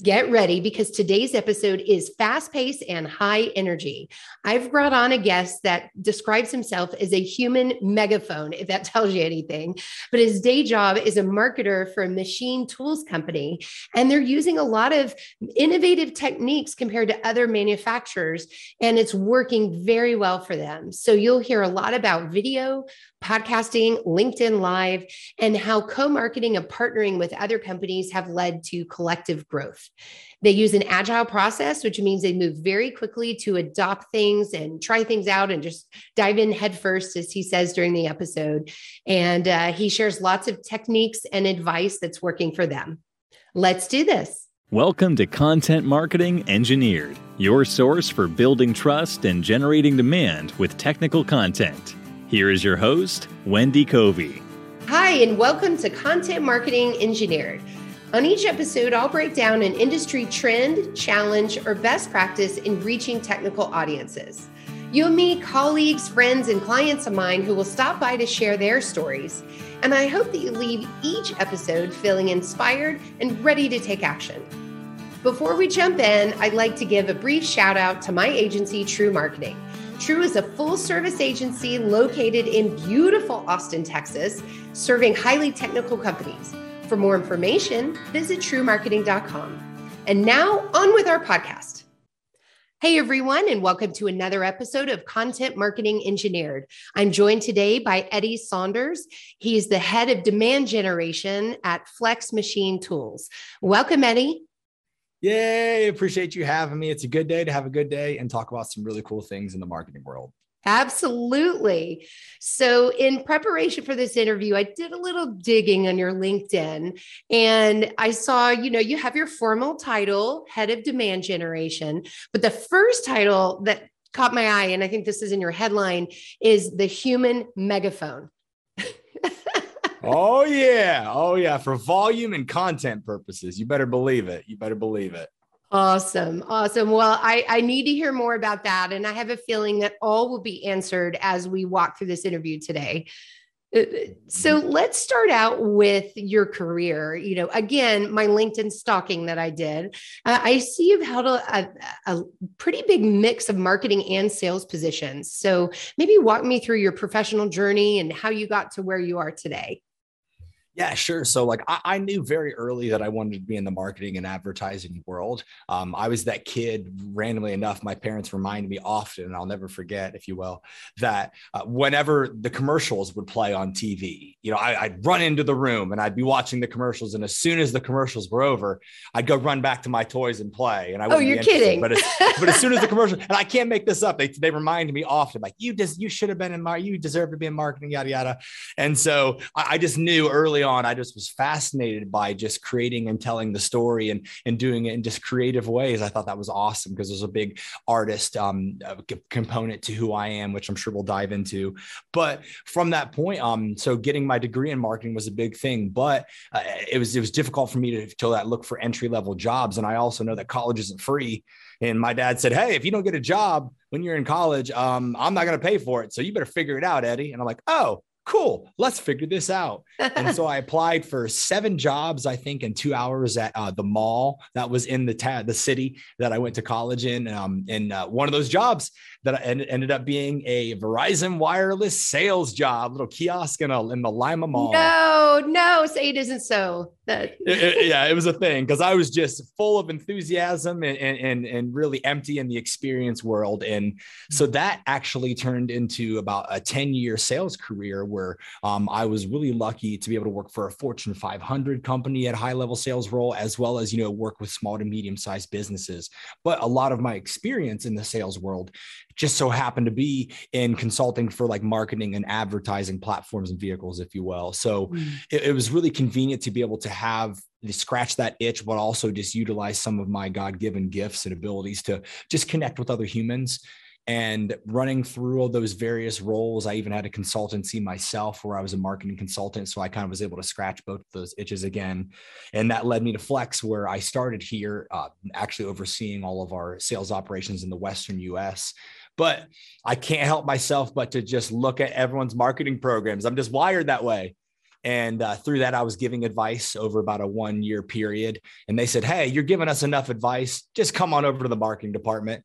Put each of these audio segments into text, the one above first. Get ready, because today's episode is fast-paced and high energy. I've brought on a guest that describes himself as a human megaphone, if that tells you anything, but his day job is a marketer for a machine tools company, and they're using a lot of innovative techniques compared to other manufacturers, and it's working very well for them. So you'll hear a lot about video, podcasting, LinkedIn Live, and how co-marketing and partnering with other companies have led to collective growth. They use an agile process, which means they move very quickly to adopt things and try things out and just dive in headfirst, as he says during the episode. And he shares lots of techniques and advice that's working for them. Let's do this. Welcome to Content Marketing Engineered, your source for building trust and generating demand with technical content. Here is your host, Wendy Covey. Hi, and welcome to Content Marketing Engineered. On each episode, I'll break down an industry trend, challenge, or best practice in reaching technical audiences. You'll meet colleagues, friends, and clients of mine who will stop by to share their stories. And I hope that you leave each episode feeling inspired and ready to take action. Before we jump in, I'd like to give a brief shout out to my agency, True Marketing. True is a full-service agency located in beautiful Austin, Texas, serving highly technical companies. For more information, visit truemarketing.com. And now, on with our podcast. Hey, everyone, and welcome to another episode of Content Marketing Engineered. I'm joined today by Eddie Saunders. He's the head of demand generation at Flex Machine Tools. Welcome, Eddie. Yay, appreciate you having me. It's a good day to have a good day and talk about some really cool things in the marketing world. Absolutely. So in preparation for this interview, I did a little digging on your LinkedIn, and I saw, you have your formal title, head of demand generation, but the first title that caught my eye, and I think this is in your headline, is the human megaphone. Oh, yeah. Oh, yeah. For volume and content purposes. You better believe it. You better believe it. Awesome. Awesome. Well, I need to hear more about that. And I have a feeling that all will be answered as we walk through this interview today. So let's start out with your career. Again, my LinkedIn stalking that I did, I see you've held a pretty big mix of marketing and sales positions. So maybe walk me through your professional journey and how you got to where you are today. Yeah, sure. So I knew very early that I wanted to be in the marketing and advertising world. I was that kid, randomly enough, my parents reminded me often, and I'll never forget, if you will, that whenever the commercials would play on TV, I'd run into the room and I'd be watching the commercials. And as soon as the commercials were over, I'd go run back to my toys and play. And I wouldn't be interested. Kidding. But as soon as the commercial, and I can't make this up, they reminded me often, you should have been you deserve to be in marketing, yada, yada. And so I just knew early on. I just was fascinated by just creating and telling the story and doing it in just creative ways. I thought that was awesome because there's a big artist component to who I am, which I'm sure we'll dive into. But from that point, so getting my degree in marketing was a big thing, but it was difficult for me to look for entry-level jobs. And I also know that college isn't free. And my dad said, hey, if you don't get a job when you're in college, I'm not going to pay for it. So you better figure it out, Eddie. And I'm like, oh, cool, let's figure this out. And so I applied for 7 jobs, I think, in 2 hours at the mall that was in the city that I went to college in. And one of those jobs that ended up being a Verizon wireless sales job, little kiosk in the Lima Mall. No, say it isn't so. It was a thing because I was just full of enthusiasm and really empty in the experience world. And so that actually turned into about a 10-year sales career where I was really lucky to be able to work for a Fortune 500 company at high-level sales role, as well as, work with small to medium-sized businesses. But a lot of my experience in the sales world just so happened to be in consulting for marketing and advertising platforms and vehicles, if you will. So it was really convenient to be able to have scratch that itch, but also just utilize some of my God-given gifts and abilities to just connect with other humans. And running through all those various roles, I even had a consultancy myself where I was a marketing consultant. So I kind of was able to scratch both of those itches again. And that led me to Flex, where I started here, actually overseeing all of our sales operations in the Western US. But I can't help myself but to just look at everyone's marketing programs. I'm just wired that way. And through that, I was giving advice over about a 1-year period. And they said, hey, you're giving us enough advice. Just come on over to the marketing department.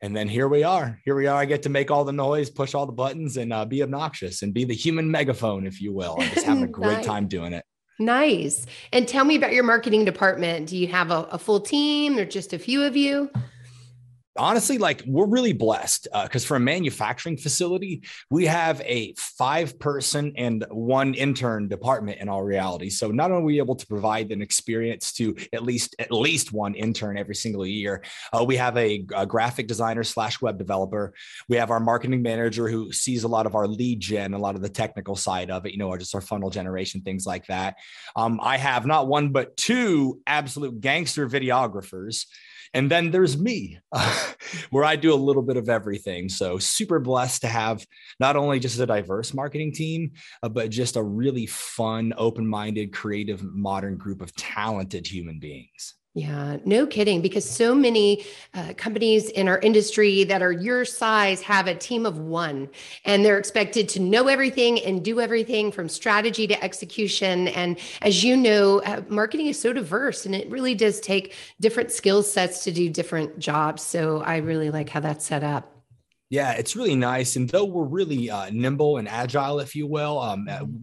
And then here we are. Here we are. I get to make all the noise, push all the buttons, and be obnoxious and be the human megaphone, if you will. I'm just having a great nice. Time doing it. Nice. And tell me about your marketing department. Do you have a full team or just a few of you? Honestly, like, we're really blessed because for a manufacturing facility, we have a 5-person and 1 intern department in all reality. So not only are we able to provide an experience to at least 1 intern every single year, we have a graphic designer / web developer. We have our marketing manager who sees a lot of our lead gen, a lot of the technical side of it, you know, or just our funnel generation, things like that. I have not 1, but 2 absolute gangster videographers. And then there's me, where I do a little bit of everything. So super blessed to have not only just a diverse marketing team, but just a really fun, open-minded, creative, modern group of talented human beings. Yeah, no kidding. Because so many companies in our industry that are your size have a team of 1, and they're expected to know everything and do everything from strategy to execution. And as you know, marketing is so diverse, and it really does take different skill sets to do different jobs. So I really like how that's set up. Yeah, it's really nice. And though we're really nimble and agile, if you will,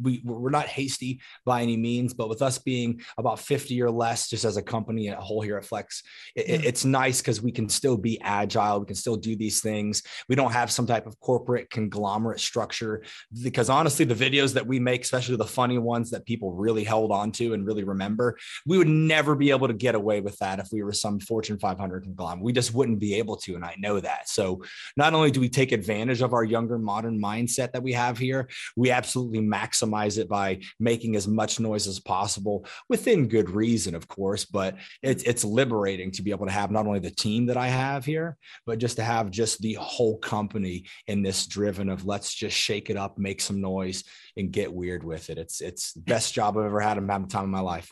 we're not hasty by any means, but with us being about 50 or less, just as a company and a whole here at Flex, it's nice because we can still be agile. We can still do these things. We don't have some type of corporate conglomerate structure, because honestly, the videos that we make, especially the funny ones that people really held on to and really remember, we would never be able to get away with that if we were some Fortune 500 conglomerate. We just wouldn't be able to. And I know that. So not only do we take advantage of our younger modern mindset that we have here, we absolutely maximize it by making as much noise as possible within good reason, of course, but it's liberating to be able to have not only the team that I have here, but just to have just the whole company in this driven of let's just shake it up, make some noise and get weird with it. It's the best job I've ever had. I'm having the time of my life.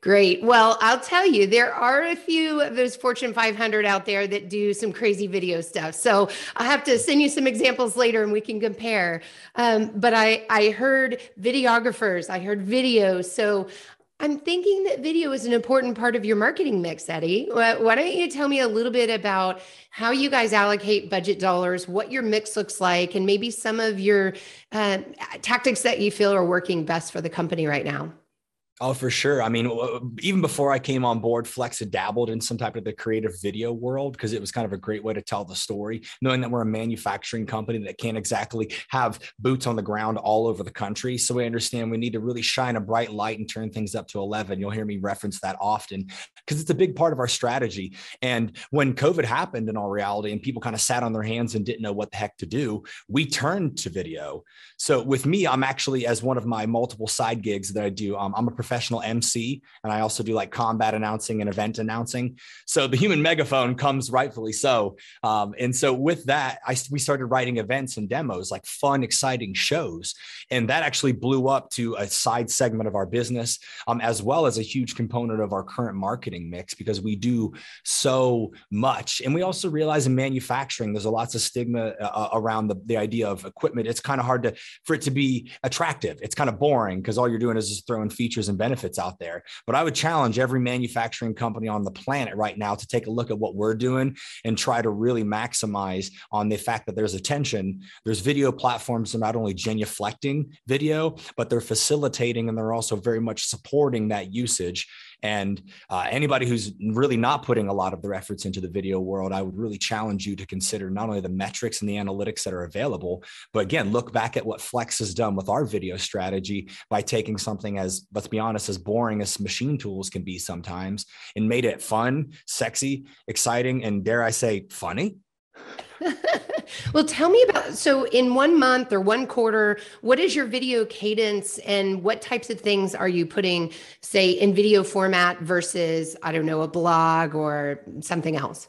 Great. Well, I'll tell you, there are a few of those Fortune 500 out there that do some crazy video stuff. So I have to send you some examples later and we can compare. But I heard videographers, I heard video. So I'm thinking that video is an important part of your marketing mix, Eddie. Why don't you tell me a little bit about how you guys allocate budget dollars, what your mix looks like, and maybe some of your tactics that you feel are working best for the company right now? Oh, for sure. I mean, even before I came on board, Flex had dabbled in some type of the creative video world because it was kind of a great way to tell the story, knowing that we're a manufacturing company that can't exactly have boots on the ground all over the country. So we understand we need to really shine a bright light and turn things up to 11. You'll hear me reference that often because it's a big part of our strategy. And when COVID happened in all reality and people kind of sat on their hands and didn't know what the heck to do, we turned to video. So with me, I'm actually, as one of my multiple side gigs that I do, I'm a professional MC, and I also do like combat announcing and event announcing. So the human megaphone comes rightfully so. And so with that, we started writing events and demos, like fun, exciting shows. And that actually blew up to a side segment of our business, as well as a huge component of our current marketing mix, because we do so much. And we also realize in manufacturing, there's a lots of stigma around the idea of equipment. It's kind of hard for it to be attractive. It's kind of boring because all you're doing is just throwing features and benefits out there. But I would challenge every manufacturing company on the planet right now to take a look at what we're doing and try to really maximize on the fact that there's attention. There's video platforms that are not only genuflecting video, but they're facilitating and they're also very much supporting that usage. And anybody who's really not putting a lot of their efforts into the video world, I would really challenge you to consider not only the metrics and the analytics that are available, but again, look back at what Flex has done with our video strategy by taking something as, let's be honest, as boring as machine tools can be sometimes, and made it fun, sexy, exciting, and dare I say, funny. Well, tell me about, so in 1 month or 1 quarter, what is your video cadence and what types of things are you putting, say, in video format versus, I don't know, a blog or something else?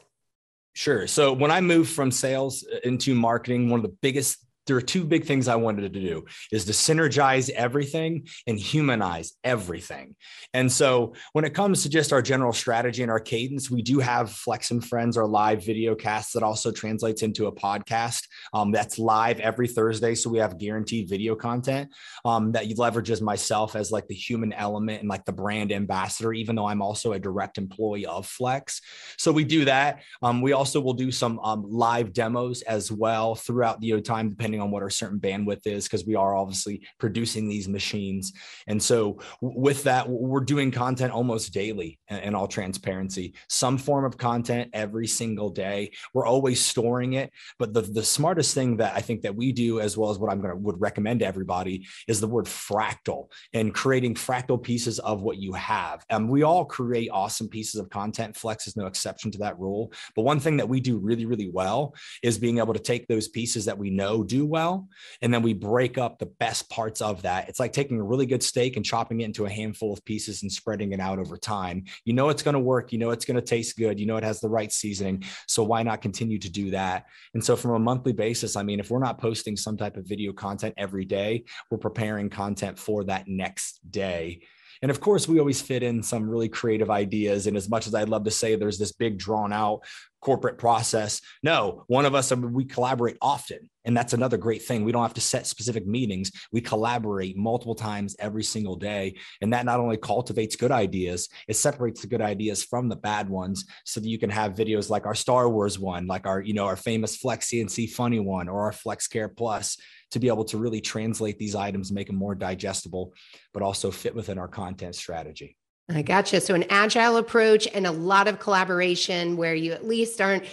Sure. So when I moved from sales into marketing, one of the biggest there are two big things I wanted to do, is to synergize everything and humanize everything. And so when it comes to just our general strategy and our cadence, we do have Flex and Friends, our live video cast that also translates into a podcast that's live every Thursday. So we have guaranteed video content that leverages myself as like the human element and like the brand ambassador, even though I'm also a direct employee of Flex. So we do that. We also will do some live demos as well throughout the time, depending on what our certain bandwidth is, because we are obviously producing these machines. And so with that, we're doing content almost daily in all transparency, some form of content every single day. We're always storing it. But the smartest thing that I think that we do, as well as what would recommend to everybody, is the word fractal and creating fractal pieces of what you have. And we all create awesome pieces of content. Flex is no exception to that rule. But one thing that we do really, really well is being able to take those pieces that we know do well, and then we break up the best parts of that. It's like taking a really good steak and chopping it into a handful of pieces and spreading it out over time. You know it's going to work. You know it's going to taste good. You know it has the right seasoning. So why not continue to do that? And so from a monthly basis, I mean, if we're not posting some type of video content every day, we're preparing content for that next day. And of course, we always fit in some really creative ideas. And as much as I'd love to say there's this big drawn out corporate process, no, one of us, we collaborate often. And that's another great thing. We don't have to set specific meetings. We collaborate multiple times every single day. And that not only cultivates good ideas, it separates the good ideas from the bad ones so that you can have videos like our Star Wars one, like our, you know, our famous Flex CNC funny one, or our Flex Care Plus, to be able to really translate these items, make them more digestible, but also fit within our content strategy. I gotcha. So an agile approach and a lot of collaboration where you at least aren't,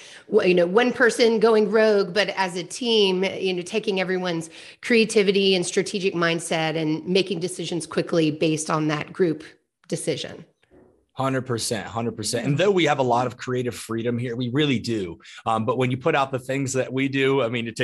you know, one person going rogue, but as a team, you know, taking everyone's creativity and strategic mindset and making decisions quickly based on that group decision. 100%. And though we have a lot of creative freedom here, we really do. But when you put out the things that we do, I mean, it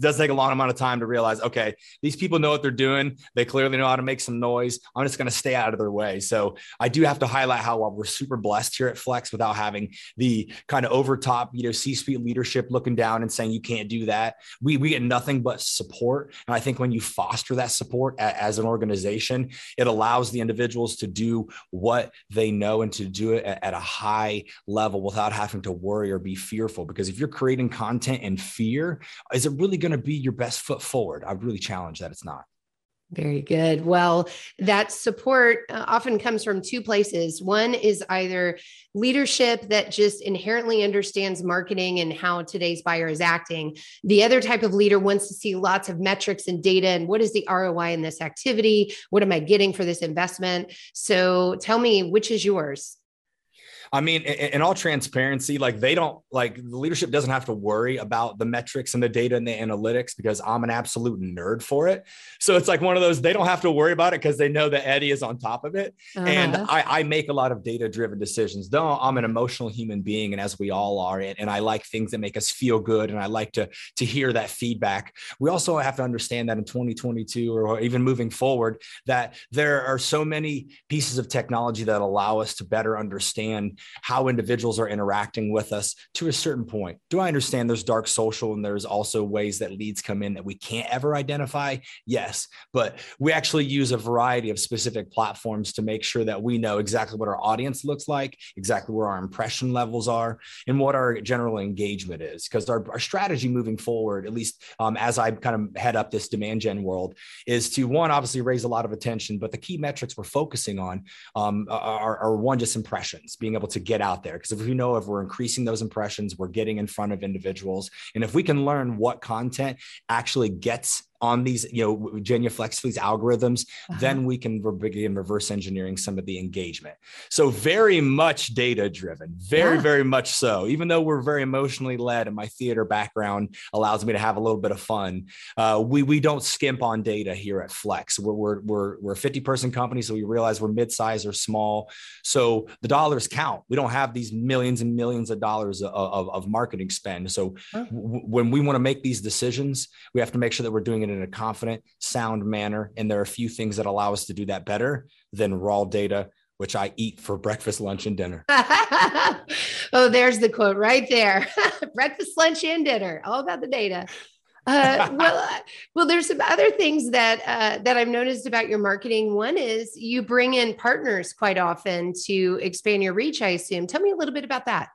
does take a long amount of time to realize, okay, these people know what they're doing. They clearly know how to make some noise. I'm just going to stay out of their way. So I do have to highlight how we're super blessed here at Flex without having the kind of overtop, you know, C-suite leadership looking down and saying, you can't do that. We get nothing but support. And I think when you foster that support as an organization, it allows the individuals to do what they know and to do it at a high level without having to worry or be fearful. Because if you're creating content in fear, is it really going to be your best foot forward? I really challenge that it's not. Very good. Well, that support often comes from two places. One is either leadership that just inherently understands marketing and how today's buyer is acting. The other type of leader wants to see lots of metrics and data and what is the ROI in this activity? What am I getting for this investment? So tell me, which is yours? I mean, in all transparency, like the leadership doesn't have to worry about the metrics and the data and the analytics because I'm an absolute nerd for it. So it's like one of those, they don't have to worry about it because they know that Eddie is on top of it. Uh-huh. And I make a lot of data-driven decisions. Though I'm an emotional human being, and as we all are, and I like things that make us feel good. And I like to hear that feedback. We also have to understand that in 2022 or even moving forward, that there are so many pieces of technology that allow us to better understand how individuals are interacting with us to a certain point. Do I understand there's dark social and there's also ways that leads come in that we can't ever identify? Yes, but we actually use a variety of specific platforms to make sure that we know exactly what our audience looks like, exactly where our impression levels are, and what our general engagement is. Because our strategy moving forward, at least as I kind of head up this demand gen world, is to one, obviously raise a lot of attention, but the key metrics we're focusing on are one, just impressions, being able to get out there. Because if we know if we're increasing those impressions, we're getting in front of individuals. And if we can learn what content actually gets on these, you know, Genuflex, these algorithms, then we can begin reverse engineering some of the engagement. So very much data driven, very much so, even though we're very emotionally led and my theater background allows me to have a little bit of fun. We don't skimp on data here at Flex. We're a 50-person company. So we realize we're mid-size or small. So the dollars count. We don't have these millions and millions of dollars of marketing spend. So when we want to make these decisions, we have to make sure that we're doing it in a confident, sound manner. And there are a few things that allow us to do that better than raw data, which I eat for breakfast, lunch, and dinner. Oh, there's the quote right there. Breakfast, lunch, and dinner, all about the data. Well, there's some other things that that I've noticed about your marketing. One is you bring in partners quite often to expand your reach, I assume. Tell me a little bit about that.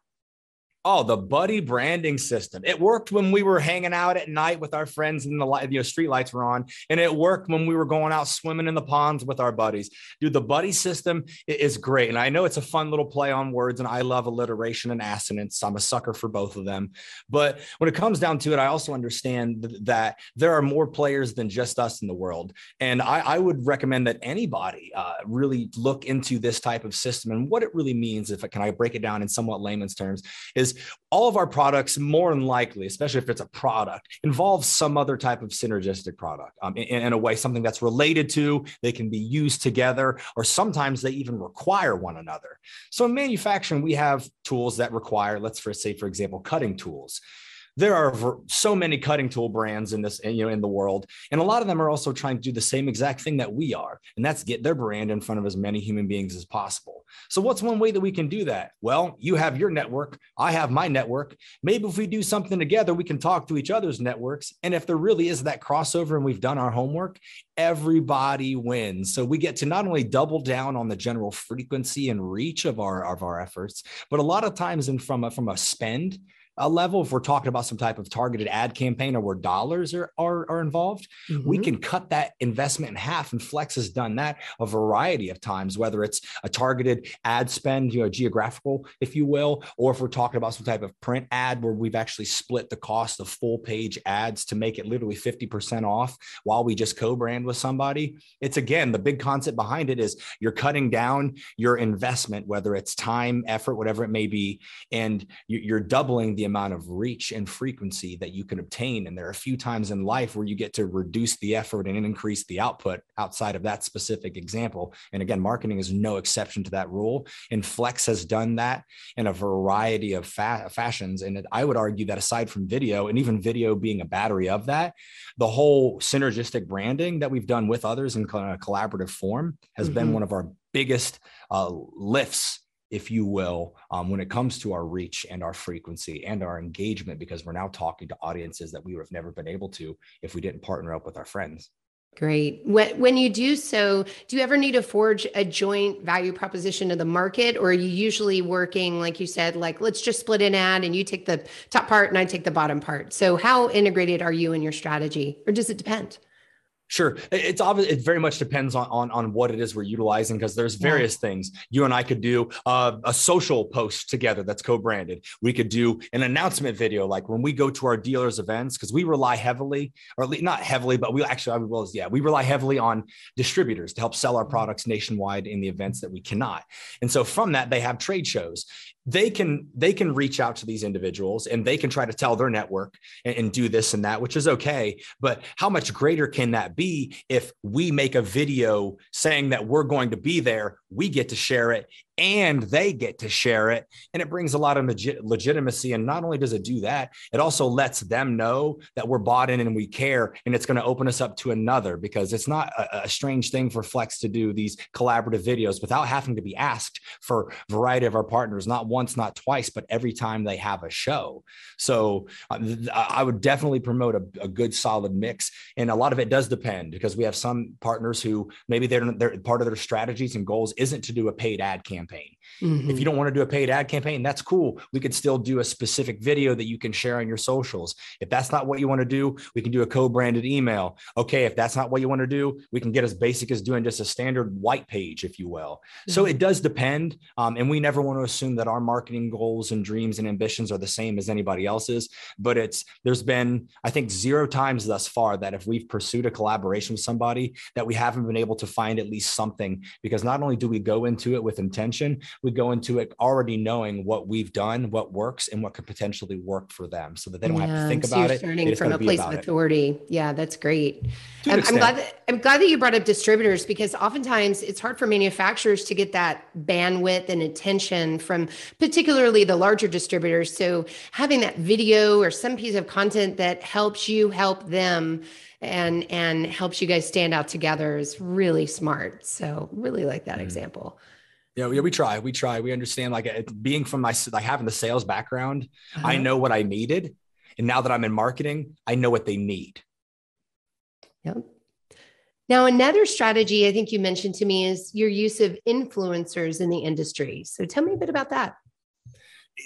Oh, the buddy branding system. It worked when we were hanging out at night with our friends and the street lights were on. And it worked when we were going out swimming in the ponds with our buddies. Dude, the buddy system is great. And I know it's a fun little play on words, and I love alliteration and assonance. I'm a sucker for both of them. But when it comes down to it, I also understand that there are more players than just us in the world. And I would recommend that anybody really look into this type of system and what it really means. If I can, I break it down in somewhat layman's terms, is all of our products, more than likely, especially if it's a product, involves some other type of synergistic product in a way, something that's related to, they can be used together, or sometimes they even require one another. So in manufacturing, we have tools that require, let's say, for example, cutting tools. There are so many cutting tool brands in this, in the world. And a lot of them are also trying to do the same exact thing that we are, and that's get their brand in front of as many human beings as possible. So what's one way that we can do that? Well, you have your network. I have my network. Maybe if we do something together, we can talk to each other's networks. And if there really is that crossover and we've done our homework, everybody wins. So we get to not only double down on the general frequency and reach of our efforts, but a lot of times in from a spend level, if we're talking about some type of targeted ad campaign or where dollars are involved, we can cut that investment in half. And Flex has done that a variety of times, whether it's a targeted ad spend, geographical, if you will, or if we're talking about some type of print ad where we've actually split the cost of full page ads to make it literally 50% off while we just co-brand with somebody. It's, again, the big concept behind it is you're cutting down your investment, whether it's time, effort, whatever it may be, and you're doubling the amount of reach and frequency that you can obtain. And there are a few times in life where you get to reduce the effort and increase the output outside of that specific example. And again, marketing is no exception to that rule. And Flex has done that in a variety of fashions. And I would argue that aside from video, and even video being a battery of that, the whole synergistic branding that we've done with others in a collaborative form has been one of our biggest lifts, if you will, when it comes to our reach and our frequency and our engagement, because we're now talking to audiences that we would have never been able to if we didn't partner up with our friends. Great. When you do so, do you ever need to forge a joint value proposition to the market? Or are you usually working, like you said, like, let's just split an ad and you take the top part and I take the bottom part. So how integrated are you in your strategy, or does it depend? Sure. It's obvious. It very much depends on what it is we're utilizing, because there's various things. You and I could do a social post together that's co-branded. We could do an announcement video, like when we go to our dealers' events, because we rely heavily, or at least not heavily, but we actually, we rely heavily on distributors to help sell our products nationwide in the events that we cannot. And so from that, they have trade shows. They can reach out to these individuals and they can try to tell their network and do this and that, which is okay. But how much greater can that be if we make a video saying that we're going to be there, we get to share it, and they get to share it? And it brings a lot of legitimacy. And not only does it do that, it also lets them know that we're bought in and we care. And it's going to open us up to another, because it's not a strange thing for Flex to do these collaborative videos without having to be asked for a variety of our partners, not once, not twice, but every time they have a show. So I would definitely promote a good solid mix. And a lot of it does depend, because we have some partners who maybe they're part of their strategies and goals isn't to do a paid ad campaign. If you don't want to do a paid ad campaign, that's cool. We could still do a specific video that you can share on your socials. If that's not what you want to do, we can do a co-branded email. Okay. If that's not what you want to do, we can get as basic as doing just a standard white page, if you will. So it does depend. And we never want to assume that our marketing goals and dreams and ambitions are the same as anybody else's, but there's been, I think, 0 times thus far that if we've pursued a collaboration with somebody that we haven't been able to find at least something, because not only do we go into it with intention, we go into it already knowing what we've done, what works, and what could potentially work for them, so that they don't have to think about it. Starting from a place of authority. Yeah, that's great. I'm glad that you brought up distributors, because oftentimes it's hard for manufacturers to get that bandwidth and attention from particularly the larger distributors. So having that video or some piece of content that helps you help them and helps you guys stand out together is really smart. So really like that example. Yeah, we understand, like, being from having the sales background, I know what I needed. And now that I'm in marketing, I know what they need. Yep. Now, another strategy I think you mentioned to me is your use of influencers in the industry. So tell me a bit about that.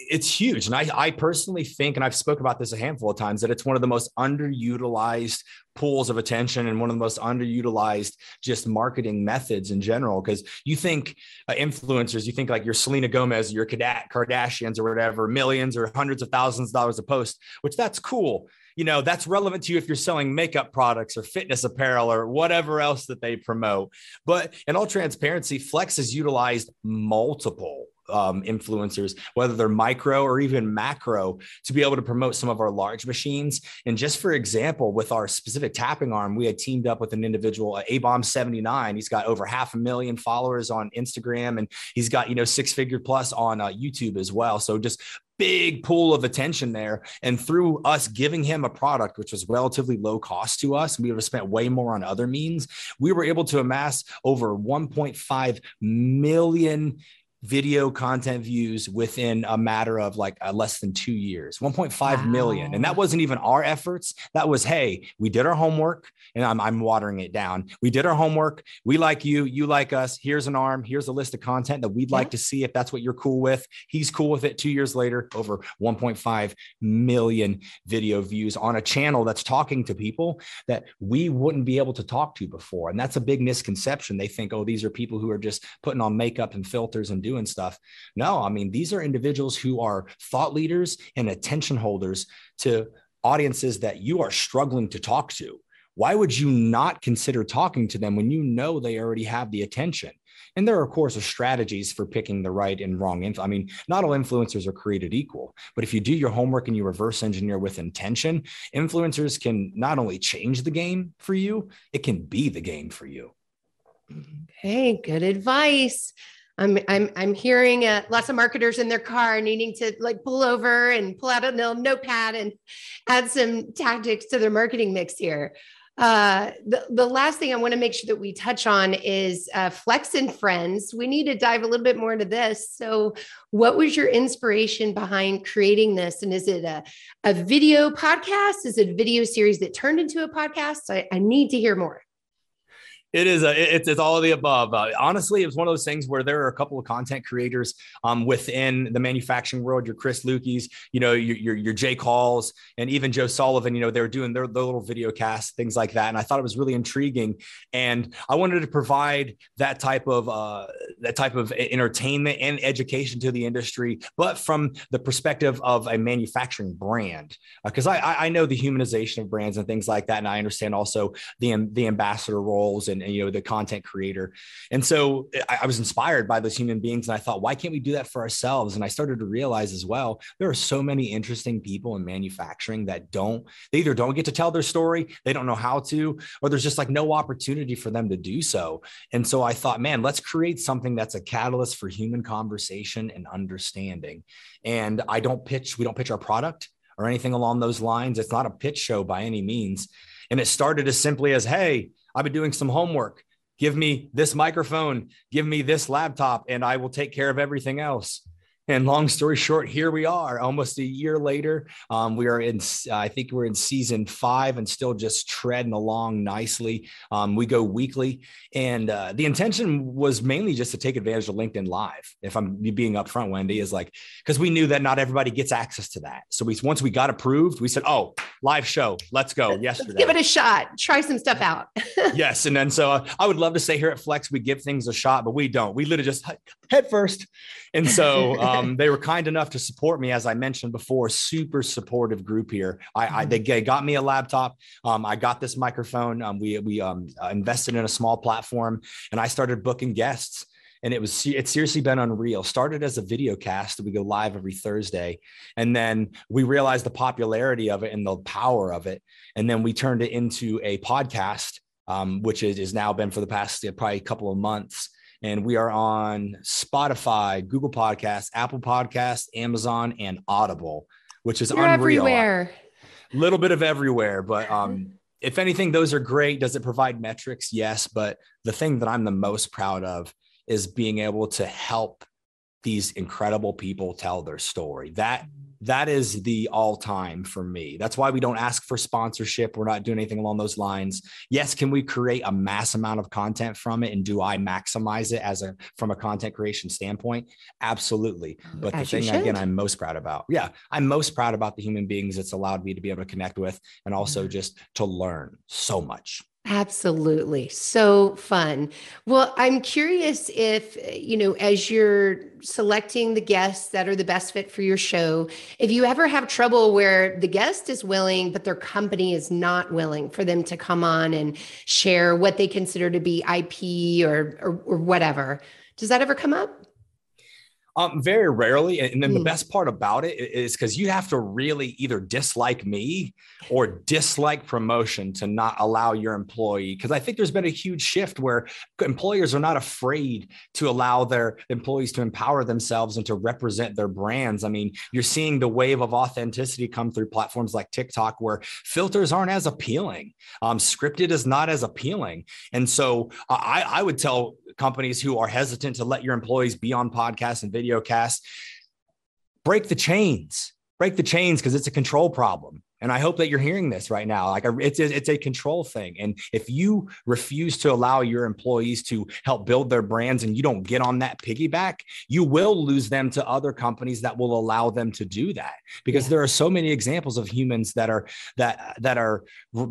It's huge. And I personally think, and I've spoken about this a handful of times, that it's one of the most underutilized pools of attention and one of the most underutilized just marketing methods in general. Because you think influencers, you think like your Selena Gomez, your Kardashians or whatever, millions or hundreds of thousands of dollars a post, which that's cool. You know, that's relevant to you if you're selling makeup products or fitness apparel or whatever else that they promote. But in all transparency, Flex has utilized multiple influencers, whether they're micro or even macro, to be able to promote some of our large machines. And just for example, with our specific tapping arm, we had teamed up with an individual, ABOM79. He's got over 500,000 followers on Instagram, and he's got, you know, six-figure plus on YouTube as well. So just big pool of attention there. And through us giving him a product, which was relatively low cost to us, we would have spent way more on other means. We were able to amass over 1.5 million video content views within a matter of like less than 2 years, 1.5 wow. million. And that wasn't even our efforts. That was, hey, we did our homework, and I'm watering it down. We did our homework. We like you, you like us. Here's an arm. Here's a list of content that we'd like to see if that's what you're cool with. He's cool with it. 2 years later, over 1.5 million video views on a channel that's talking to people that we wouldn't be able to talk to before. And that's a big misconception. They think, oh, these are people who are just putting on makeup and filters and doing stuff. No, I mean, these are individuals who are thought leaders and attention holders to audiences that you are struggling to talk to. Why would you not consider talking to them when you know they already have the attention? And there are, of course, strategies for picking the right and wrong. I mean, not all influencers are created equal, but if you do your homework and you reverse engineer with intention, influencers can not only change the game for you, it can be the game for you. Okay, good advice. I'm hearing lots of marketers in their car needing to like pull over and pull out a little notepad and add some tactics to their marketing mix here. The last thing I want to make sure that we touch on is Flex and Friends. We need to dive a little bit more into this. So what was your inspiration behind creating this? And is it a video podcast? Is it a video series that turned into a podcast? I need to hear more. It is. It's all of the above. Honestly, it was one of those things where there are a couple of content creators within the manufacturing world. Your Chris Lukey's, you know, your Jake Halls, and even Joe Sullivan. You know, they were doing their little video casts, things like that. And I thought it was really intriguing, and I wanted to provide that type of entertainment and education to the industry, but from the perspective of a manufacturing brand, because I know the humanization of brands and things like that, and I understand also the ambassador roles and you know, the content creator. And so I was inspired by those human beings. And I thought, why can't we do that for ourselves? And I started to realize as well, there are so many interesting people in manufacturing that they either don't get to tell their story, they don't know how to, or there's just like no opportunity for them to do so. And so I thought, man, let's create something that's a catalyst for human conversation and understanding. And we don't pitch our product or anything along those lines. It's not a pitch show by any means. And it started as simply as, hey, I've been doing some homework. Give me this microphone, give me this laptop, and I will take care of everything else. And long story short, here we are almost a year later. We are in, I think we're in season 5 and still just treading along nicely. We go weekly, and the intention was mainly just to take advantage of LinkedIn Live. If I'm being upfront, Wendy, is like, because we knew that not everybody gets access to that. So once we got approved, we said, oh, live show, let's go yesterday. Let's give it a shot. Try some stuff out. Yes. And then so I would love to say here at Flex, we give things a shot, but we don't. We literally just head first. And so they were kind enough to support me, as I mentioned before. Super supportive group here. They got me a laptop. I got this microphone. We invested in a small platform, and I started booking guests. And it's seriously been unreal. Started as a video cast that we go live every Thursday. And then we realized the popularity of it and the power of it. And then we turned it into a podcast, which is now been for the past probably couple of months. And we are on Spotify, Google Podcasts, Apple Podcasts, Amazon, and Audible, which is unreal. Everywhere. A little bit of everywhere, but if anything, those are great. Does it provide metrics? Yes. But the thing that I'm the most proud of is being able to help these incredible people tell their story. That that is the all time for me. That's why we don't ask for sponsorship. We're not doing anything along those lines. Yes. Can we create a mass amount of content from it? And do I maximize it from a content creation standpoint? Absolutely. But the thing again, I'm most proud about. Yeah. I'm most proud about the human beings it's allowed me to be able to connect with, and also just to learn so much. Absolutely. So fun. Well, I'm curious if, as you're selecting the guests that are the best fit for your show, if you ever have trouble where the guest is willing, but their company is not willing for them to come on and share what they consider to be IP or whatever. Does that ever come up? Very rarely. And then the best part about it is because you have to really either dislike me or dislike promotion to not allow your employee. Because I think there's been a huge shift where employers are not afraid to allow their employees to empower themselves and to represent their brands. I mean, you're seeing the wave of authenticity come through platforms like TikTok, where filters aren't as appealing. Scripted is not as appealing. And so I would tell companies who are hesitant to let your employees be on podcasts and video casts, break the chains, because it's a control problem. And I hope that you're hearing this right now. Like it's a control thing. And if you refuse to allow your employees to help build their brands and you don't get on that piggyback, you will lose them to other companies that will allow them to do that. Because there are so many examples of humans that are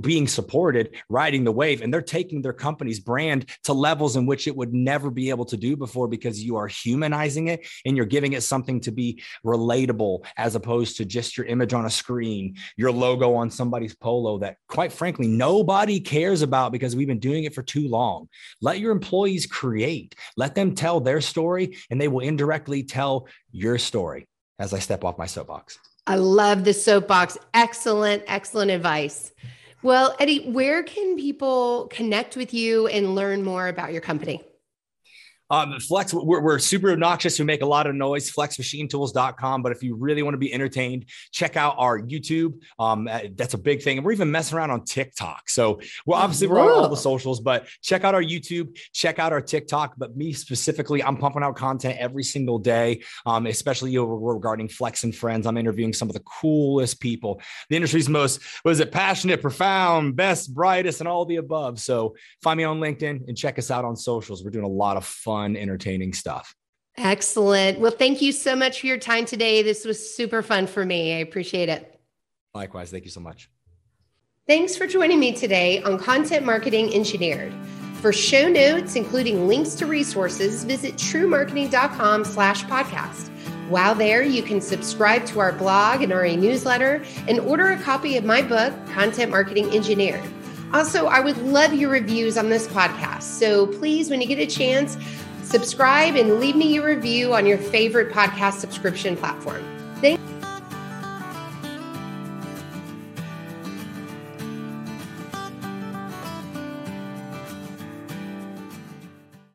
being supported, riding the wave, and they're taking their company's brand to levels in which it would never be able to do before, because you are humanizing it and you're giving it something to be relatable, as opposed to just your image on a screen, your logo on somebody's polo that, quite frankly, nobody cares about because we've been doing it for too long. Let your employees create, let them tell their story, and they will indirectly tell your story. As I step off my soapbox. I love the soapbox. Excellent, excellent advice. Well, Eddie, where can people connect with you and learn more about your company? Flex, we're super obnoxious. We make a lot of noise, flexmachinetools.com. But if you really want to be entertained, check out our YouTube. That's a big thing. And we're even messing around on TikTok. So we're on all the socials, but check out our YouTube, check out our TikTok. But me specifically, I'm pumping out content every single day, especially regarding Flex and Friends. I'm interviewing some of the coolest people, the industry's most, passionate, profound, best, brightest, and all the above. So find me on LinkedIn and check us out on socials. We're doing a lot of fun, entertaining stuff. Excellent. Well, thank you so much for your time today. This was super fun for me. I appreciate it. Likewise. Thank you so much. Thanks for joining me today on Content Marketing Engineered. For show notes, including links to resources, visit truemarketing.com/podcast. While there, you can subscribe to our blog and our newsletter and order a copy of my book, Content Marketing Engineered. Also, I would love your reviews on this podcast. So please, when you get a chance, subscribe and leave me your review on your favorite podcast subscription platform. Thanks.